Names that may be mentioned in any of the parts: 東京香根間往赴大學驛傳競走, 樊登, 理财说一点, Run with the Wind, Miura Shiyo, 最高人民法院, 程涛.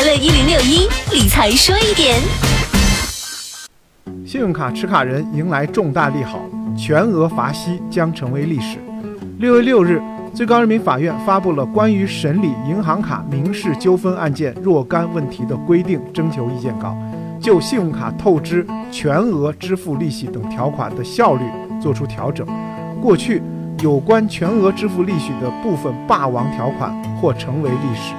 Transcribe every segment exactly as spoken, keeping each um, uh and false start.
快乐一零六一理财说一点。信用卡持卡人迎来重大利好，全额罚息将成为历史。六月六日，最高人民法院发布了关于审理银行卡民事纠纷案件若干问题的规定征求意见稿，就信用卡透支、全额支付利息等条款的效率作出调整。过去有关全额支付利息的部分霸王条款或成为历史。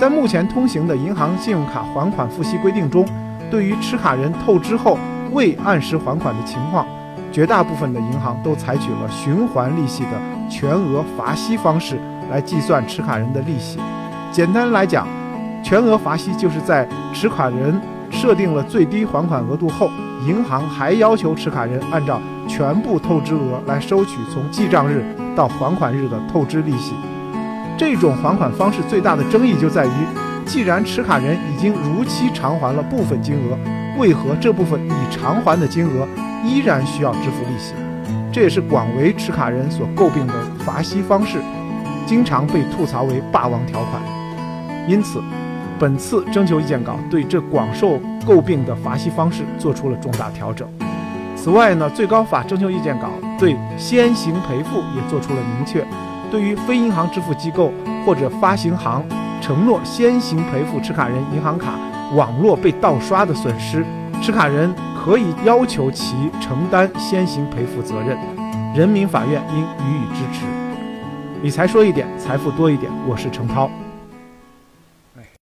在目前通行的银行信用卡还款付息规定中，对于持卡人透支后未按时还款的情况，绝大部分的银行都采取了循环利息的全额罚息方式来计算持卡人的利息。简单来讲，全额罚息就是在持卡人设定了最低还款额度后，银行还要求持卡人按照全部透支额来收取从记账日到还款日的透支利息。这种还款方式最大的争议就在于，既然持卡人已经如期偿还了部分金额，为何这部分已偿还的金额依然需要支付利息？这也是广为持卡人所诟病的罚息方式，经常被吐槽为霸王条款。因此，本次征求意见稿对这广受诟病的罚息方式做出了重大调整。此外呢，最高法征求意见稿对先行赔付也做出了明确，对于非银行支付机构或者发行行承诺先行赔付持卡人银行卡网络被盗刷的损失，持卡人可以要求其承担先行赔付责任，人民法院应予以支持。理财说一点，财富多一点，我是程涛。